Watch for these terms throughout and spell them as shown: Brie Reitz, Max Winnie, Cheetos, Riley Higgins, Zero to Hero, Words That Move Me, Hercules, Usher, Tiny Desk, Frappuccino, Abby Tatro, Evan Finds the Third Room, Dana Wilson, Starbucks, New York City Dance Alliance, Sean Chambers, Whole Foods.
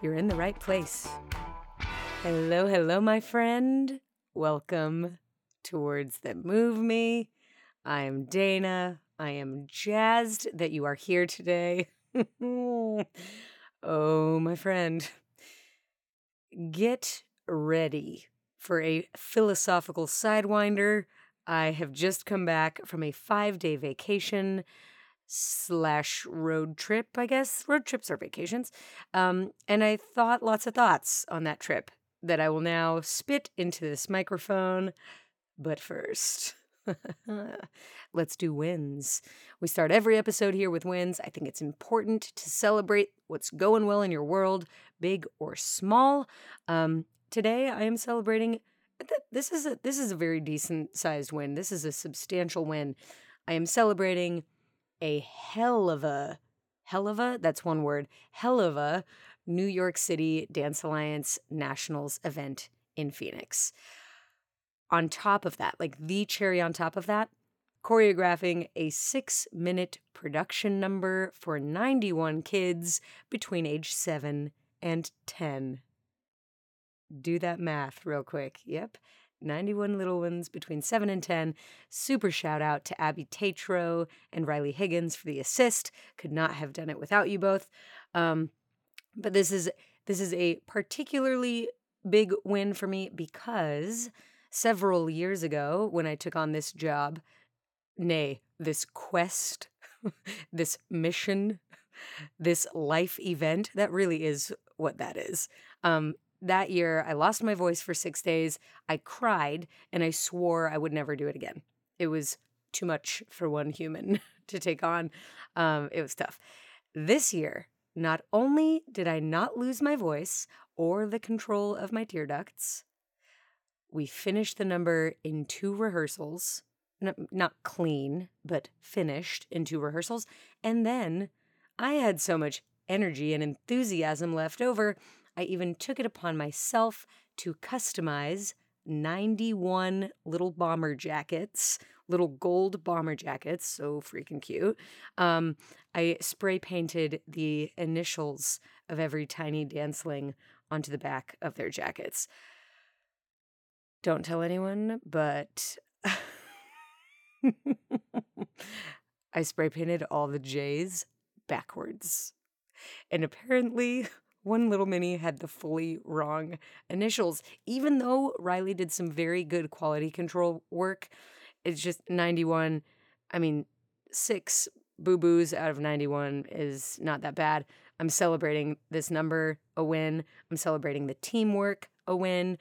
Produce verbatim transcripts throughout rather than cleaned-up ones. you're in the right place. Hello, hello, my friend. Welcome to Words That Move Me. I'm Dana. I am jazzed that you are here today. Oh, my friend. Get ready for a philosophical sidewinder. I have just come back from a five-day vacation slash road trip, I guess. Road trips are vacations. Um, and I thought lots of thoughts on that trip that I will now spit into this microphone. But first, let's do wins. We start every episode here with wins. I think it's important to celebrate what's going well in your world, big or small. Um, today, I am celebrating. This is a, this is a very decent-sized win. This is a substantial win. I am celebrating a hell of a, hell of a, that's one word, hell of a New York City Dance Alliance Nationals event in Phoenix. On top of that, like the cherry on top of that, choreographing a six-minute production number for ninety-one kids between age seven and ten. Do that math real quick. Yep. ninety-one little ones between seven and ten. Super shout out to Abby Tatro and Riley Higgins for the assist. Could not have done it without you both. Um, but this is this is a particularly big win for me because several years ago, when I took on this job, nay, this quest, this mission, this life event, that really is what that is. Um, that year, I lost my voice for six days. I cried, and I swore I would never do it again. It was too much for one human to take on. Um, it was tough. This year, not only did I not lose my voice or the control of my tear ducts, we finished the number in two rehearsals, not clean, but finished in two rehearsals. And then I had so much energy and enthusiasm left over, I even took it upon myself to customize ninety-one little bomber jackets, little gold bomber jackets, so freaking cute. Um, I spray painted the initials of every tiny danceling onto the back of their jackets. Don't tell anyone, but I spray painted all the J's backwards. And apparently, one little mini had the fully wrong initials. Even though Riley did some very good quality control work, it's just ninety-one. I mean, six boo-boos out of ninety-one is not that bad. I'm celebrating this number, a win. I'm celebrating the teamwork, a win.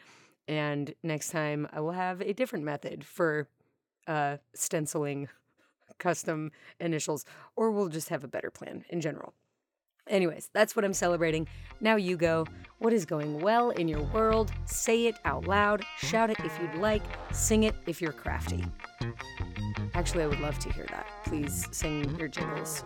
And next time I will have a different method for uh, stenciling custom initials, or we'll just have a better plan in general. Anyways, that's what I'm celebrating. Now you go. What is going well in your world? Say it out loud. Shout it if you'd like. Sing it if you're crafty. Actually, I would love to hear that. Please sing your jingles.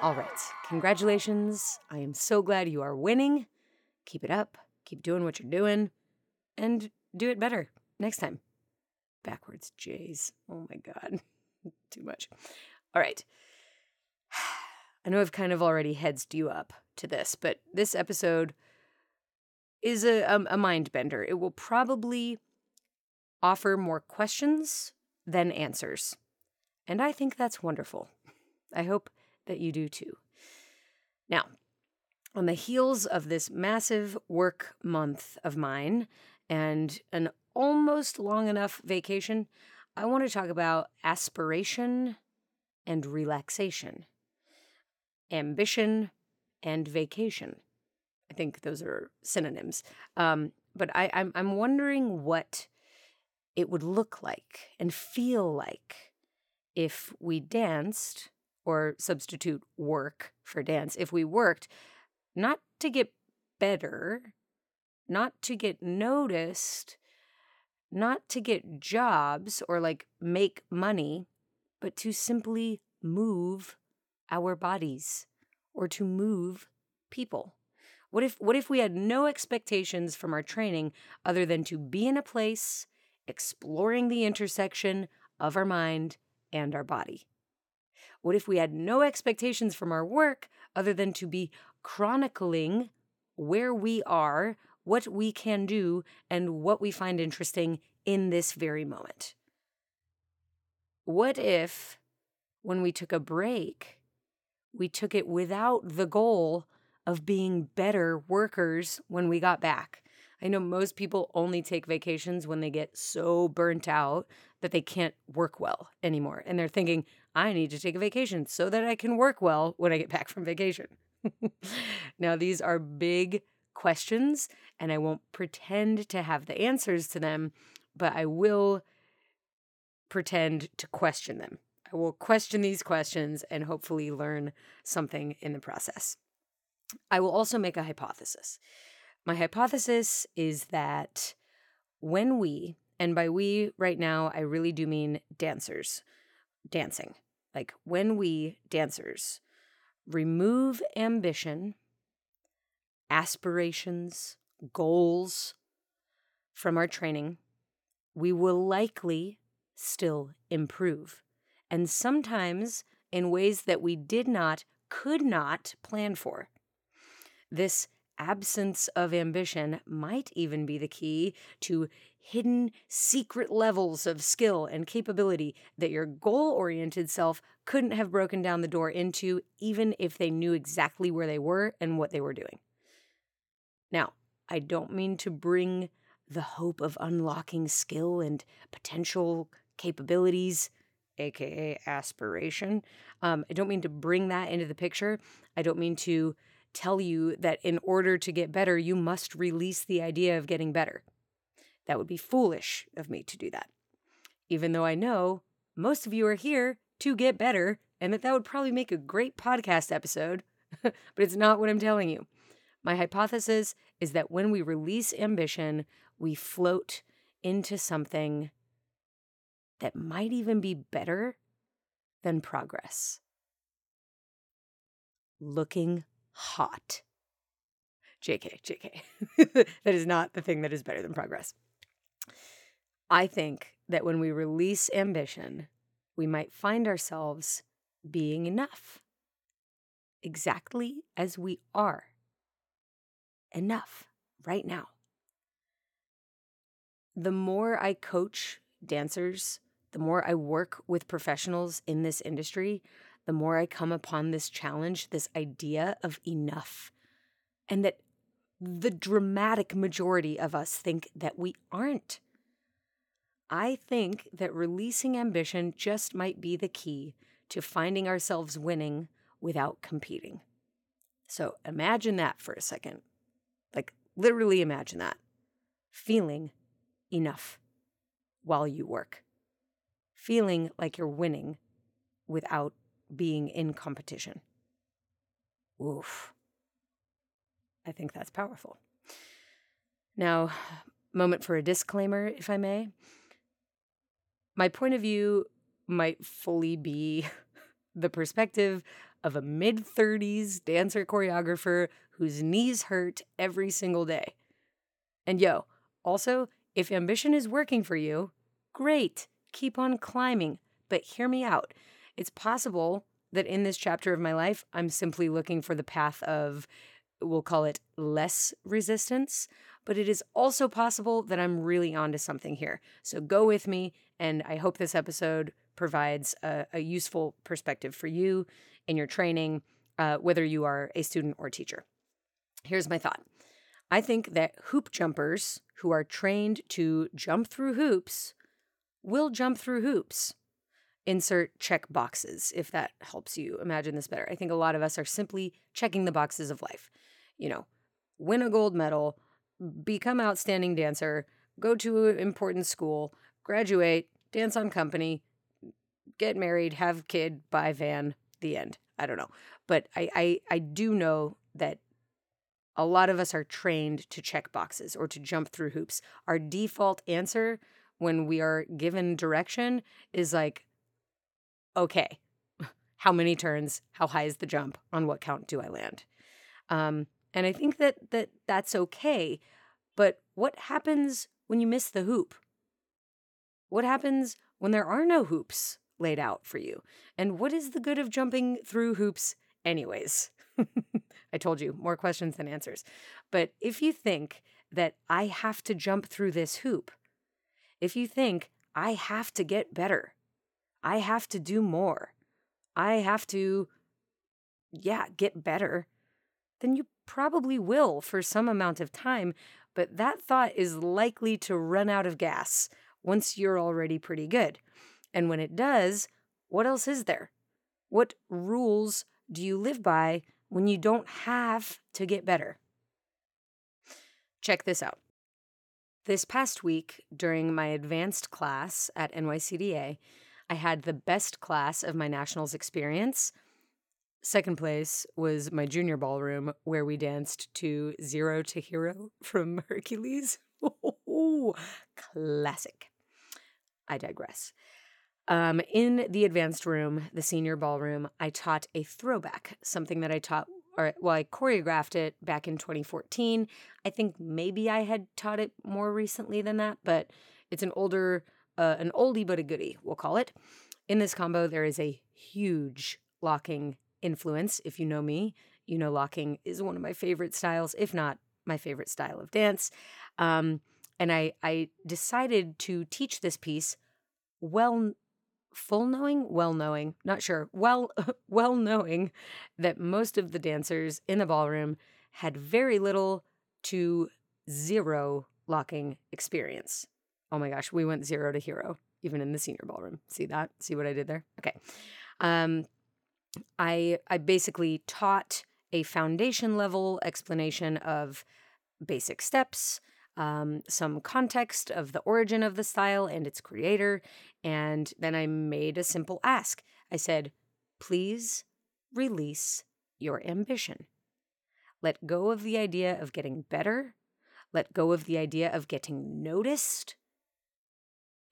All right, congratulations. I am so glad you are winning. Keep it up. Keep doing what you're doing. And do it better next time. Backwards J's. Oh, my God. Too much. All right. I know I've kind of already heads you up to this, but this episode is a, a, a mind bender. It will probably offer more questions than answers. And I think that's wonderful. I hope that you do too. Now, on the heels of this massive work month of mine and an almost long enough vacation, I want to talk about aspiration and relaxation, ambition and vacation. I think those are synonyms. Um, but I, I'm I'm wondering what it would look like and feel like if we danced, or substitute work for dance, if we worked not to get better, not to get noticed, not to get jobs or like make money, but to simply move our bodies or to move people. What if what if we had no expectations from our training other than to be in a place exploring the intersection of our mind and our body? What if we had no expectations from our work other than to be chronicling where we are, what we can do, and what we find interesting in this very moment? What if, when we took a break, we took it without the goal of being better workers when we got back? I know most people only take vacations when they get so burnt out that they can't work well anymore. And they're thinking, I need to take a vacation so that I can work well when I get back from vacation. Now, these are big questions, and I won't pretend to have the answers to them, but I will pretend to question them. I will question these questions and hopefully learn something in the process. I will also make a hypothesis. My hypothesis is that when we, and by we right now, I really do mean dancers, dancing. Like when we dancers remove ambition, aspirations, goals from our training, we will likely still improve. And sometimes in ways that we did not, could not plan for. This absence of ambition might even be the key to hidden secret levels of skill and capability that your goal-oriented self couldn't have broken down the door into, even if they knew exactly where they were and what they were doing. Now, I don't mean to bring the hope of unlocking skill and potential capabilities, aka aspiration. Um, I don't mean to bring that into the picture. I don't mean to tell you that in order to get better, you must release the idea of getting better. That would be foolish of me to do that, even though I know most of you are here to get better and that that would probably make a great podcast episode, but it's not what I'm telling you. My hypothesis is that when we release ambition, we float into something that might even be better than progress. Looking hot. J K, J K. That is not the thing that is better than progress. I think that when we release ambition, we might find ourselves being enough. Exactly as we are. Enough right now. The more I coach dancers, the more I work with professionals in this industry, the more I come upon this challenge, this idea of enough, and that the dramatic majority of us think that we aren't. I think that releasing ambition just might be the key to finding ourselves winning without competing. So imagine that for a second. Like, literally imagine that. Feeling enough while you work. Feeling like you're winning without being in competition. Oof. I think that's powerful. Now, moment for a disclaimer, if I may. My point of view might fully be the perspective of a mid-thirties dancer choreographer whose knees hurt every single day. And yo, also, if ambition is working for you, great, keep on climbing. But hear me out. It's possible that in this chapter of my life, I'm simply looking for the path of, we'll call it less resistance, but it is also possible that I'm really onto something here. So go with me, and I hope this episode provides a, a useful perspective for you in your training, uh, whether you are a student or teacher. Here's my thought. I think that hoop jumpers who are trained to jump through hoops will jump through hoops. Insert check boxes, if that helps you imagine this better. I think a lot of us are simply checking the boxes of life. You know, win a gold medal, become outstanding dancer, go to an important school, graduate, dance on company, get married, have kid, buy van, the end. I don't know. But I, I, I do know that a lot of us are trained to check boxes or to jump through hoops. Our default answer when we are given direction is like, okay, how many turns, how high is the jump, on what count do I land? Um, and I think that, that that's okay, but what happens when you miss the hoop? What happens when there are no hoops laid out for you? And what is the good of jumping through hoops anyways? I told you, more questions than answers. But if you think that I have to jump through this hoop, if you think I have to get better, I have to do more, I have to, yeah, get better, then you probably will for some amount of time, but that thought is likely to run out of gas once you're already pretty good. And when it does, what else is there? What rules do you live by when you don't have to get better? Check this out. This past week, during my advanced class at N Y C D A, I had the best class of my nationals experience. Second place was my junior ballroom, where we danced to Zero to Hero from Hercules. Oh, classic. I digress. Um, in the advanced room, the senior ballroom, I taught a throwback, something that I taught, or well, I choreographed it back in twenty fourteen. I think maybe I had taught it more recently than that, but it's an older, uh, an oldie but a goodie, we'll call it. In this combo, there is a huge locking influence. If you know me, you know locking is one of my favorite styles, if not my favorite style of dance. Um, and I, I decided to teach this piece well Full knowing, well knowing, not sure, well, well knowing that most of the dancers in the ballroom had very little to zero locking experience. Oh my gosh, we went zero to hero, even in the senior ballroom. See that? See what I did there? Okay. Um, I I basically taught a foundation level explanation of basic steps, Um, some context of the origin of the style and its creator, and then I made a simple ask. I said, please release your ambition. Let go of the idea of getting better, let go of the idea of getting noticed,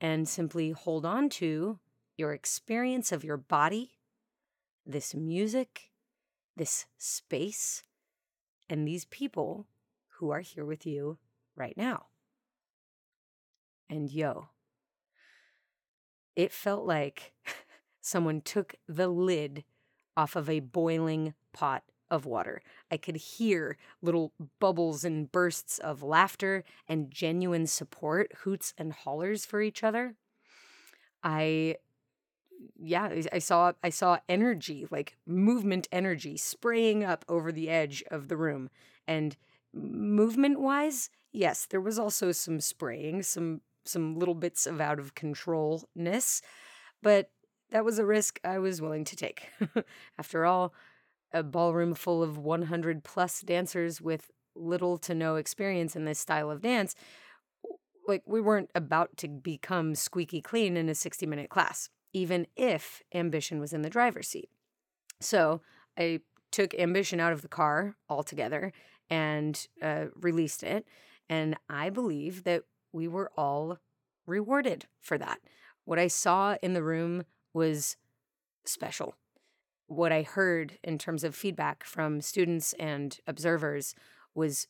and simply hold on to your experience of your body, this music, this space, and these people who are here with you right now. And yo, it felt like someone took the lid off of a boiling pot of water. I could hear little bubbles and bursts of laughter and genuine support, hoots and hollers for each other. I, yeah, I saw, I saw energy, like movement energy, spraying up over the edge of the room. And movement-wise, yes, there was also some spraying, some some little bits of out of controlness, but that was a risk I was willing to take. After all, a ballroom full of one hundred plus dancers with little to no experience in this style of dance, like we weren't about to become squeaky clean in a sixty minute class, even if ambition was in the driver's seat. So I took ambition out of the car altogether and uh, released it. And I believe that we were all rewarded for that. What I saw in the room was special. What I heard in terms of feedback from students and observers was,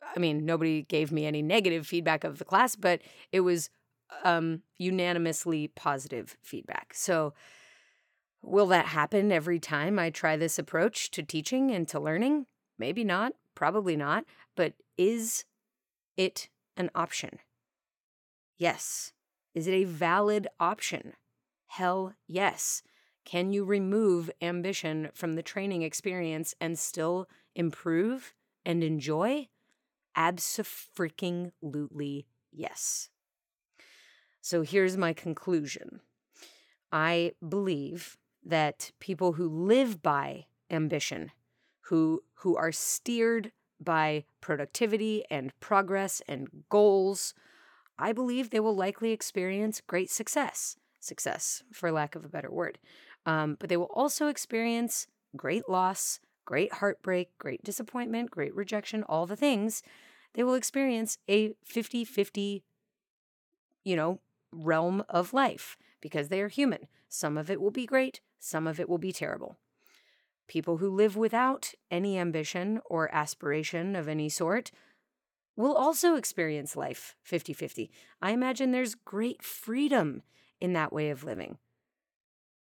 I mean, nobody gave me any negative feedback of the class, but it was um, unanimously positive feedback. So will that happen every time I try this approach to teaching and to learning? Maybe not, probably not. But is it an option? Yes. Is it a valid option? Hell yes. Can you remove ambition from the training experience and still improve and enjoy? Abso-freaking-lutely yes. So here's my conclusion. I believe that people who live by ambition, who who are steered by productivity and progress and goals, I believe they will likely experience great success, success for lack of a better word. Um, but they will also experience great loss, great heartbreak, great disappointment, great rejection, all the things. They will experience a fifty-fifty, you know, realm of life because they are human. Some of it will be great, some of it will be terrible. People who live without any ambition or aspiration of any sort will also experience life fifty-fifty. I imagine there's great freedom in that way of living.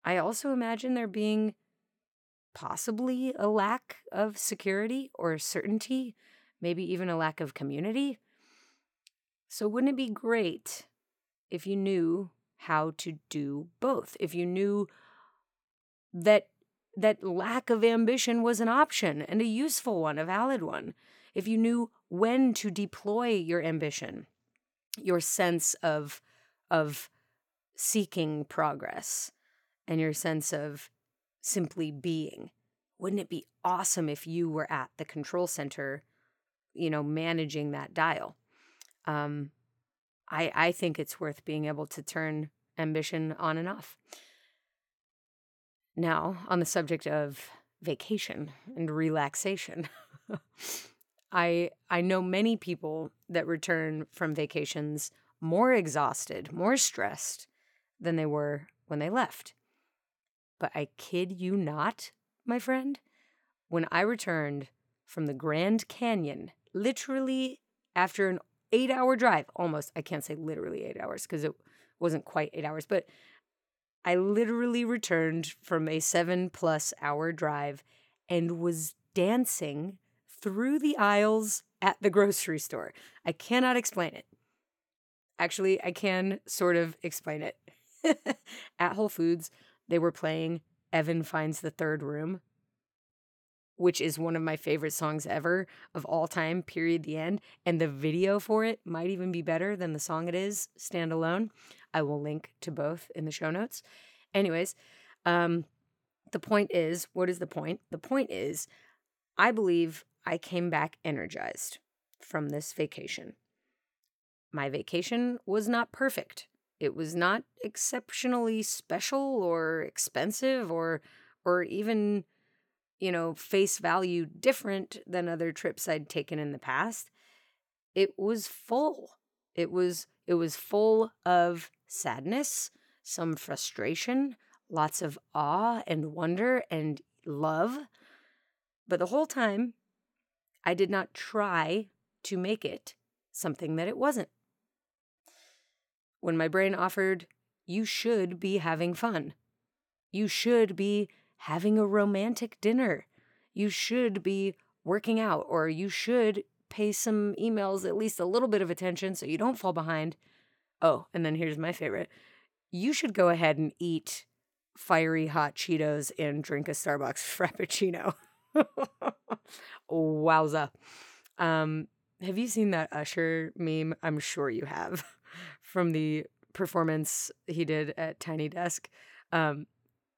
I also imagine there being possibly a lack of security or certainty, maybe even a lack of community. So wouldn't it be great if you knew how to do both? If you knew that that lack of ambition was an option and a useful one, a valid one. If you knew when to deploy your ambition, your sense of, of seeking progress, and your sense of simply being. Wouldn't it be awesome if you were at the control center, you know, managing that dial? Um, I, I think it's worth being able to turn ambition on and off. Now, on the subject of vacation and relaxation, I I know many people that return from vacations more exhausted, more stressed than they were when they left. But I kid you not, my friend, when I returned from the Grand Canyon, literally after an eight-hour drive, almost, I can't say literally eight hours because it wasn't quite eight hours, but I literally returned from a seven-plus hour drive and was dancing through the aisles at the grocery store. I cannot explain it. Actually, I can sort of explain it. At Whole Foods, they were playing Evan Finds the Third Room, which is one of my favorite songs ever of all time, period, the end. And the video for it might even be better than the song it is, standalone. I will link to both in the show notes. Anyways, um, the point is, what is the point? The point is, I believe I came back energized from this vacation. My vacation was not perfect. It was not exceptionally special or expensive or or even, you know, face value different than other trips I'd taken in the past. It was full. It was it was full of sadness, some frustration, lots of awe and wonder and love. But the whole time, I did not try to make it something that it wasn't. When my brain offered, you should be having fun. You should be having a romantic dinner. You should be working out, or you should pay some emails at least a little bit of attention so you don't fall behind. Oh, and then here's my favorite. You should go ahead and eat fiery hot Cheetos and drink a Starbucks Frappuccino. Wowza. Um, have you seen that Usher meme? I'm sure you have. From the performance he did at Tiny Desk. Um,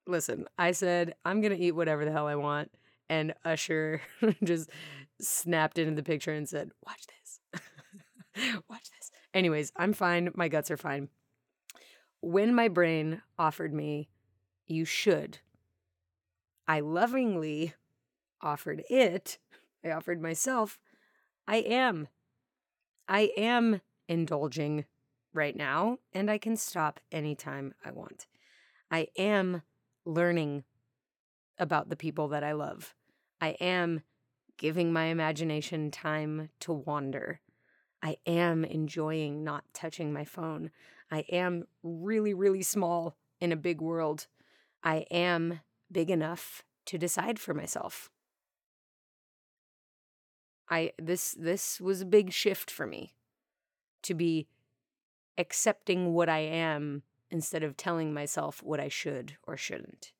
listen, I said, I'm going to eat whatever the hell I want. And Usher just snapped into the picture and said, watch this. Watch this. Anyways, I'm fine. My guts are fine. When my brain offered me, you should, I lovingly offered it. I offered myself. I am. I am indulging right now, and I can stop anytime I want. I am learning about the people that I love. I am giving my imagination time to wander. I am enjoying not touching my phone. I am really, really small in a big world. I am big enough to decide for myself. I this this was a big shift for me, to be accepting what I am instead of telling myself what I should or shouldn't.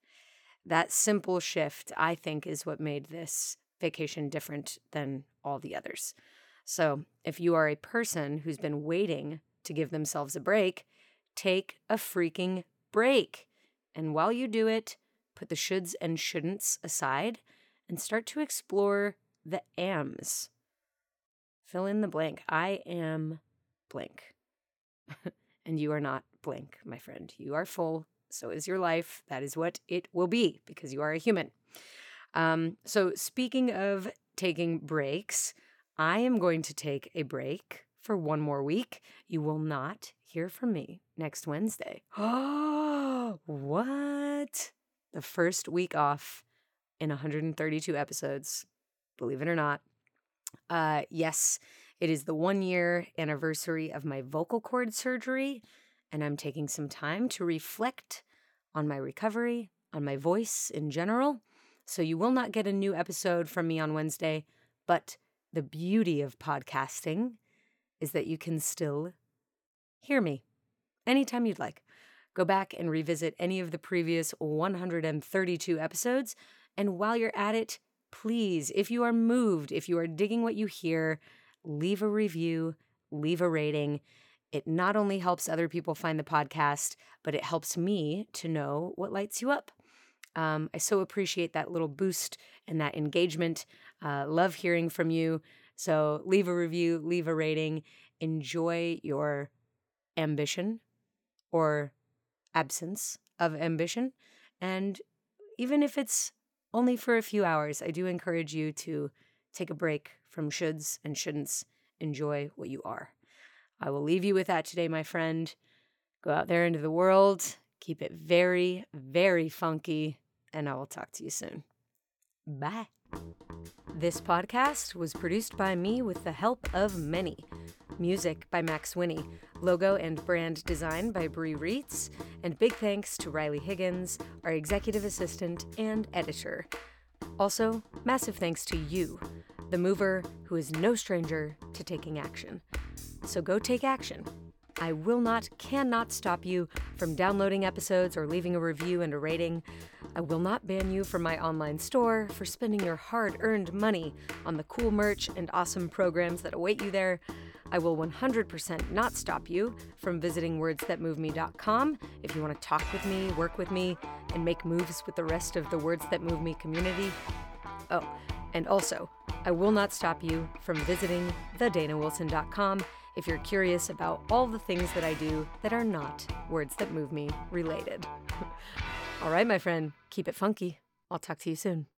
That simple shift, I think, is what made this vacation different than all the others. So if you are a person who's been waiting to give themselves a break, take a freaking break. And while you do it, put the shoulds and shouldn'ts aside and start to explore the ams. Fill in the blank. I am blank. And you are not blank, my friend. You are full. So is your life. That is what it will be because you are a human. Um, so speaking of taking breaks, I am going to take a break for one more week. You will not hear from me next Wednesday. Oh, what? The first week off in one hundred thirty-two episodes, believe it or not. Uh, yes, it is the one-year anniversary of my vocal cord surgery, and I'm taking some time to reflect on my recovery, on my voice in general. So you will not get a new episode from me on Wednesday, but the beauty of podcasting is that you can still hear me anytime you'd like. Go back and revisit any of the previous one hundred thirty-two episodes, and while you're at it, please, if you are moved, if you are digging what you hear, leave a review, leave a rating. It not only helps other people find the podcast, but it helps me to know what lights you up. Um, I so appreciate that little boost and that engagement. Uh, love hearing from you. So leave a review, leave a rating. Enjoy your ambition or absence of ambition. And even if it's only for a few hours, I do encourage you to take a break from shoulds and shouldn'ts. Enjoy what you are. I will leave you with that today, my friend. Go out there into the world. Keep it very, very funky, and I will talk to you soon. Bye. This podcast was produced by me with the help of many. Music by Max Winnie. Logo and brand design by Brie Reitz. And big thanks to Riley Higgins, our executive assistant and editor. Also, massive thanks to you, the mover who is no stranger to taking action. So go take action. I will not, cannot stop you from downloading episodes or leaving a review and a rating. I will not ban you from my online store for spending your hard-earned money on the cool merch and awesome programs that await you there. I will one hundred percent not stop you from visiting words that move me dot com if you want to talk with me, work with me, and make moves with the rest of the Words That Move Me community. Oh, and also, I will not stop you from visiting the dana wilson dot com if you're curious about all the things that I do that are not Words That Move Me related. All right, my friend, keep it funky. I'll talk to you soon.